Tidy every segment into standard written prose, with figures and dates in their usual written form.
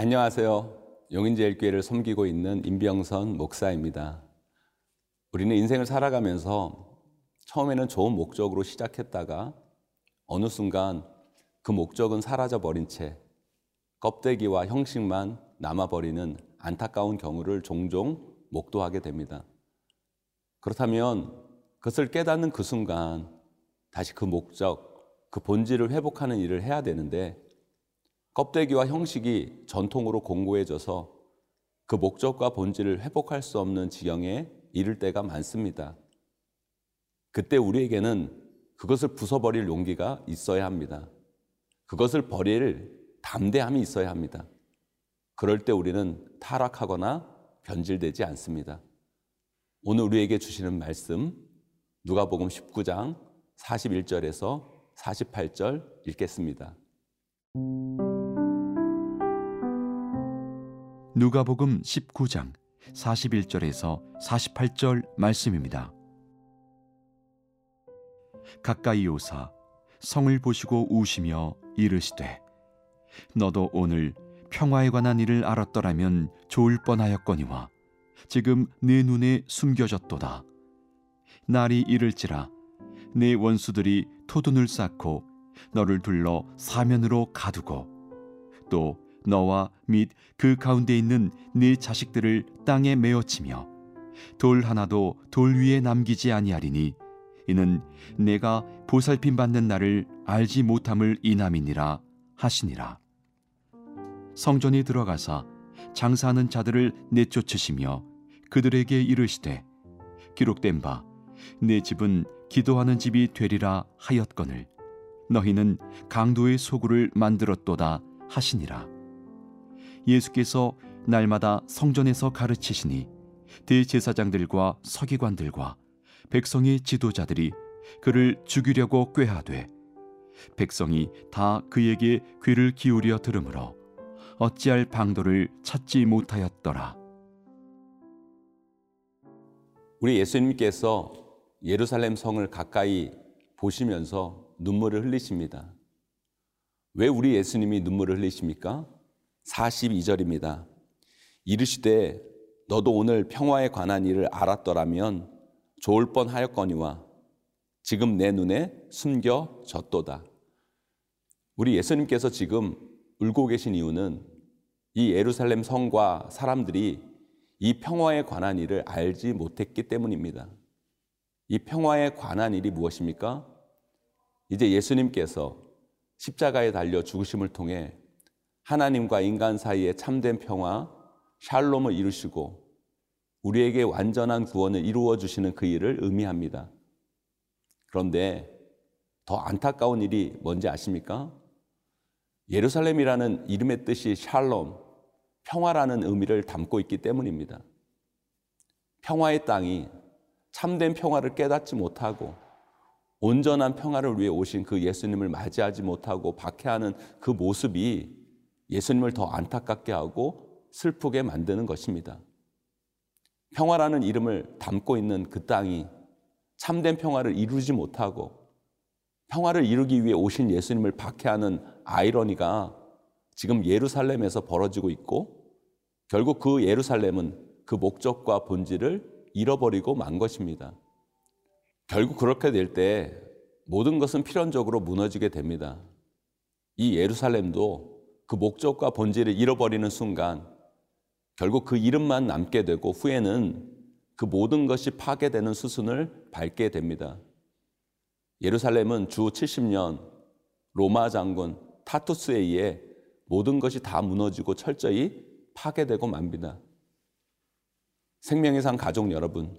안녕하세요. 용인제일교회를 섬기고 있는 임병선 목사입니다. 우리는 인생을 살아가면서 처음에는 좋은 목적으로 시작했다가 어느 순간 그 목적은 사라져버린 채 껍데기와 형식만 남아버리는 안타까운 경우를 종종 목도하게 됩니다. 그렇다면 그것을 깨닫는 그 순간 다시 그 목적, 그 본질을 회복하는 일을 해야 되는데 껍데기와 형식이 전통으로 공고해져서 그 목적과 본질을 회복할 수 없는 지경에 이를 때가 많습니다. 그때 우리에게는 그것을 부숴버릴 용기가 있어야 합니다. 그것을 버릴 담대함이 있어야 합니다. 그럴 때 우리는 타락하거나 변질되지 않습니다. 오늘 우리에게 주시는 말씀, 누가복음 19장 41절에서 48절 읽겠습니다. 누가복음 19장 41절에서 48절 말씀입니다. 가까이 오사 성을 보시고 우시며 이르시되 너도 오늘 평화에 관한 일을 알았더라면 좋을 뻔하였거니와 지금 내 눈에 숨겨졌도다. 날이 이를지라 내 원수들이 토둔을 쌓고 너를 둘러 사면으로 가두고 또 너와 및 그 가운데 있는 네 자식들을 땅에 메어치며 돌 하나도 돌 위에 남기지 아니하리니 이는 내가 보살핌 받는 날을 알지 못함을 인함이니라 하시니라. 성전이 들어가사 장사하는 자들을 내쫓으시며 그들에게 이르시되 기록된 바 내 집은 기도하는 집이 되리라 하였거늘 너희는 강도의 소굴을 만들었도다 하시니라. 예수께서 날마다 성전에서 가르치시니 대제사장들과 서기관들과 백성의 지도자들이 그를 죽이려고 꾀하되 백성이 다 그에게 귀를 기울여 들으므로 어찌할 방도를 찾지 못하였더라. 우리 예수님께서 예루살렘 성을 가까이 보시면서 눈물을 흘리십니다. 왜 우리 예수님이 눈물을 흘리십니까? 42절입니다. 이르시되 너도 오늘 평화에 관한 일을 알았더라면 좋을 뻔하였거니와 지금 내 눈에 숨겨졌도다. 우리 예수님께서 지금 울고 계신 이유는 이 예루살렘 성과 사람들이 이 평화에 관한 일을 알지 못했기 때문입니다. 이 평화에 관한 일이 무엇입니까? 이제 예수님께서 십자가에 달려 죽으심을 통해 하나님과 인간 사이의 참된 평화, 샬롬을 이루시고 우리에게 완전한 구원을 이루어 주시는 그 일을 의미합니다. 그런데 더 안타까운 일이 뭔지 아십니까? 예루살렘이라는 이름의 뜻이 샬롬, 평화라는 의미를 담고 있기 때문입니다. 평화의 땅이 참된 평화를 깨닫지 못하고 온전한 평화를 위해 오신 그 예수님을 맞이하지 못하고 박해하는 그 모습이 예수님을 더 안타깝게 하고 슬프게 만드는 것입니다. 평화라는 이름을 담고 있는 그 땅이 참된 평화를 이루지 못하고 평화를 이루기 위해 오신 예수님을 박해하는 아이러니가 지금 예루살렘에서 벌어지고 있고 결국 그 예루살렘은 그 목적과 본질을 잃어버리고 만 것입니다. 결국 그렇게 될 때 모든 것은 필연적으로 무너지게 됩니다. 이 예루살렘도 그 목적과 본질을 잃어버리는 순간 결국 그 이름만 남게 되고 후에는 그 모든 것이 파괴되는 수순을 밟게 됩니다. 예루살렘은 주 70년 로마 장군 타투스에 의해 모든 것이 다 무너지고 철저히 파괴되고 맙니다. 생명의 산 가족 여러분,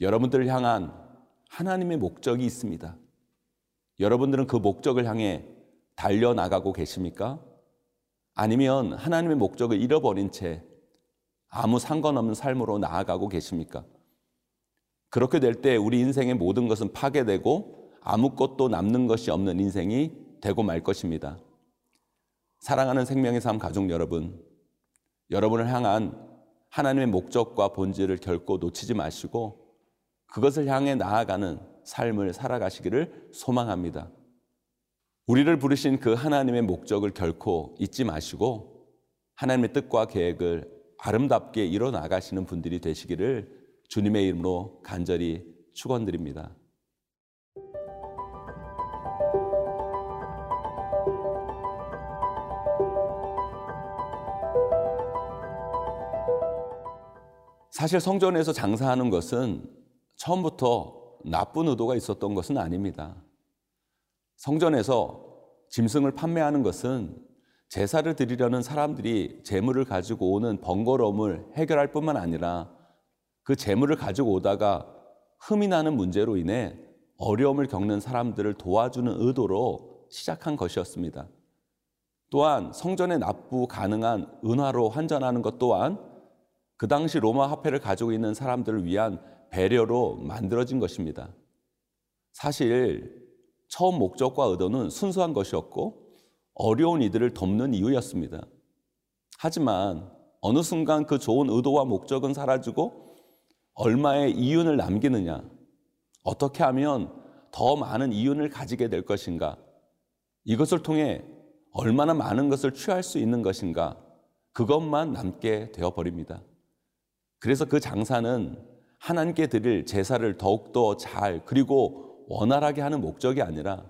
여러분들을 향한 하나님의 목적이 있습니다. 여러분들은 그 목적을 향해 달려나가고 계십니까? 아니면 하나님의 목적을 잃어버린 채 아무 상관없는 삶으로 나아가고 계십니까? 그렇게 될 때 우리 인생의 모든 것은 파괴되고 아무것도 남는 것이 없는 인생이 되고 말 것입니다. 사랑하는 생명의 삶 가족 여러분, 여러분을 향한 하나님의 목적과 본질을 결코 놓치지 마시고 그것을 향해 나아가는 삶을 살아가시기를 소망합니다. 우리를 부르신 그 하나님의 목적을 결코 잊지 마시고 하나님의 뜻과 계획을 아름답게 이뤄나가시는 분들이 되시기를 주님의 이름으로 간절히 축원드립니다. 사실 성전에서 장사하는 것은 처음부터 나쁜 의도가 있었던 것은 아닙니다. 성전에서 짐승을 판매하는 것은 제사를 드리려는 사람들이 재물을 가지고 오는 번거로움을 해결할 뿐만 아니라 그 재물을 가지고 오다가 흠이 나는 문제로 인해 어려움을 겪는 사람들을 도와주는 의도로 시작한 것이었습니다. 또한 성전에 납부 가능한 은화로 환전하는 것 또한 그 당시 로마 화폐를 가지고 있는 사람들을 위한 배려로 만들어진 것입니다. 사실 처음 목적과 의도는 순수한 것이었고 어려운 이들을 돕는 이유였습니다. 하지만 어느 순간 그 좋은 의도와 목적은 사라지고 얼마의 이윤을 남기느냐, 어떻게 하면 더 많은 이윤을 가지게 될 것인가, 이것을 통해 얼마나 많은 것을 취할 수 있는 것인가, 그것만 남게 되어버립니다. 그래서 그 장사는 하나님께 드릴 제사를 더욱더 잘 그리고 원활하게 하는 목적이 아니라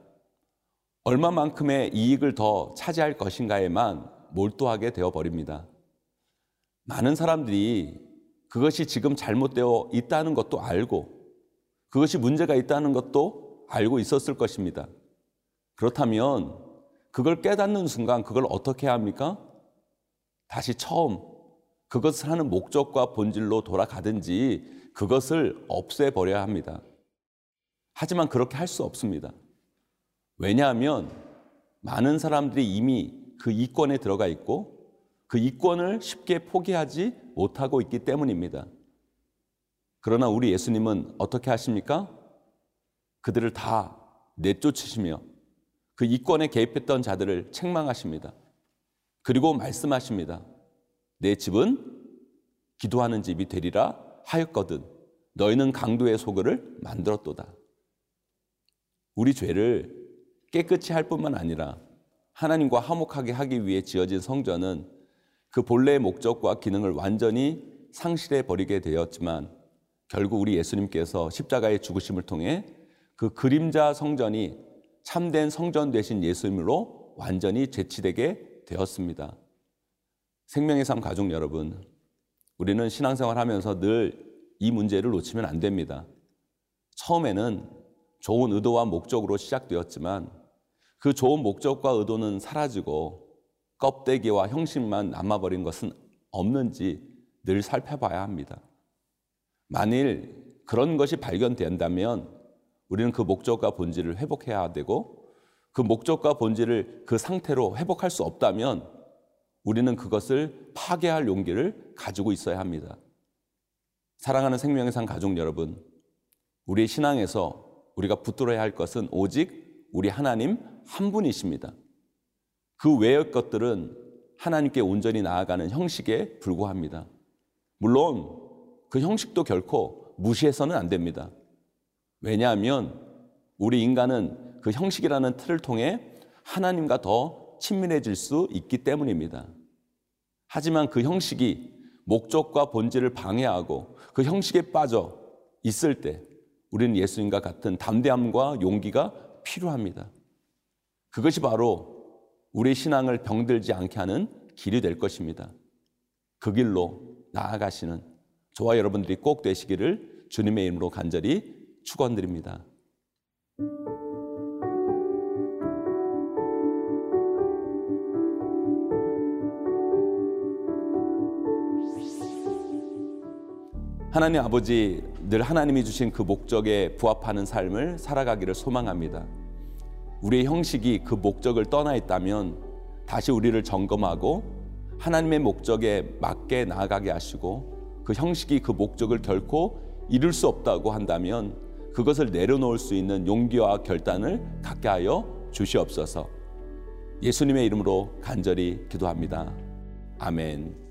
얼마만큼의 이익을 더 차지할 것인가에만 몰두하게 되어버립니다. 많은 사람들이 그것이 지금 잘못되어 있다는 것도 알고 그것이 문제가 있다는 것도 알고 있었을 것입니다. 그렇다면 그걸 깨닫는 순간 그걸 어떻게 합니까? 다시 처음 그것을 하는 목적과 본질로 돌아가든지 그것을 없애버려야 합니다. 하지만 그렇게 할 수 없습니다. 왜냐하면 많은 사람들이 이미 그 이권에 들어가 있고 그 이권을 쉽게 포기하지 못하고 있기 때문입니다. 그러나 우리 예수님은 어떻게 하십니까? 그들을 다 내쫓으시며 그 이권에 개입했던 자들을 책망하십니다. 그리고 말씀하십니다. 내 집은 기도하는 집이 되리라 하였거든 너희는 강도의 소굴을 만들었도다. 우리 죄를 깨끗이 할 뿐만 아니라 하나님과 화목하게 하기 위해 지어진 성전은 그 본래의 목적과 기능을 완전히 상실해 버리게 되었지만 결국 우리 예수님께서 십자가의 죽으심을 통해 그 그림자 성전이 참된 성전 되신 예수님으로 완전히 죄치되게 되었습니다. 생명의 삶 가족 여러분, 우리는 신앙생활 하면서 늘 이 문제를 놓치면 안 됩니다. 처음에는 좋은 의도와 목적으로 시작되었지만 그 좋은 목적과 의도는 사라지고 껍데기와 형식만 남아버린 것은 없는지 늘 살펴봐야 합니다. 만일 그런 것이 발견된다면 우리는 그 목적과 본질을 회복해야 되고 그 목적과 본질을 그 상태로 회복할 수 없다면 우리는 그것을 파괴할 용기를 가지고 있어야 합니다. 사랑하는 생명의 산 가족 여러분, 우리의 신앙에서 우리가 붙들어야 할 것은 오직 우리 하나님 한 분이십니다. 그 외의 것들은 하나님께 온전히 나아가는 형식에 불과합니다. 물론 그 형식도 결코 무시해서는 안 됩니다. 왜냐하면 우리 인간은 그 형식이라는 틀을 통해 하나님과 더 친밀해질 수 있기 때문입니다. 하지만 그 형식이 목적과 본질을 방해하고 그 형식에 빠져 있을 때 우리는 예수님과 같은 담대함과 용기가 필요합니다. 그것이 바로 우리의 신앙을 병들지 않게 하는 길이 될 것입니다. 그 길로 나아가시는 저와 여러분들이 꼭 되시기를 주님의 이름으로 간절히 축원드립니다. 하나님 아버지, 늘 하나님이 주신 그 목적에 부합하는 삶을 살아가기를 소망합니다. 우리의 형식이 그 목적을 떠나 있다면 다시 우리를 점검하고 하나님의 목적에 맞게 나아가게 하시고 그 형식이 그 목적을 결코 이룰 수 없다고 한다면 그것을 내려놓을 수 있는 용기와 결단을 갖게 하여 주시옵소서. 예수님의 이름으로 간절히 기도합니다. 아멘.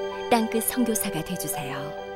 땅끝 선교사가 되어주세요.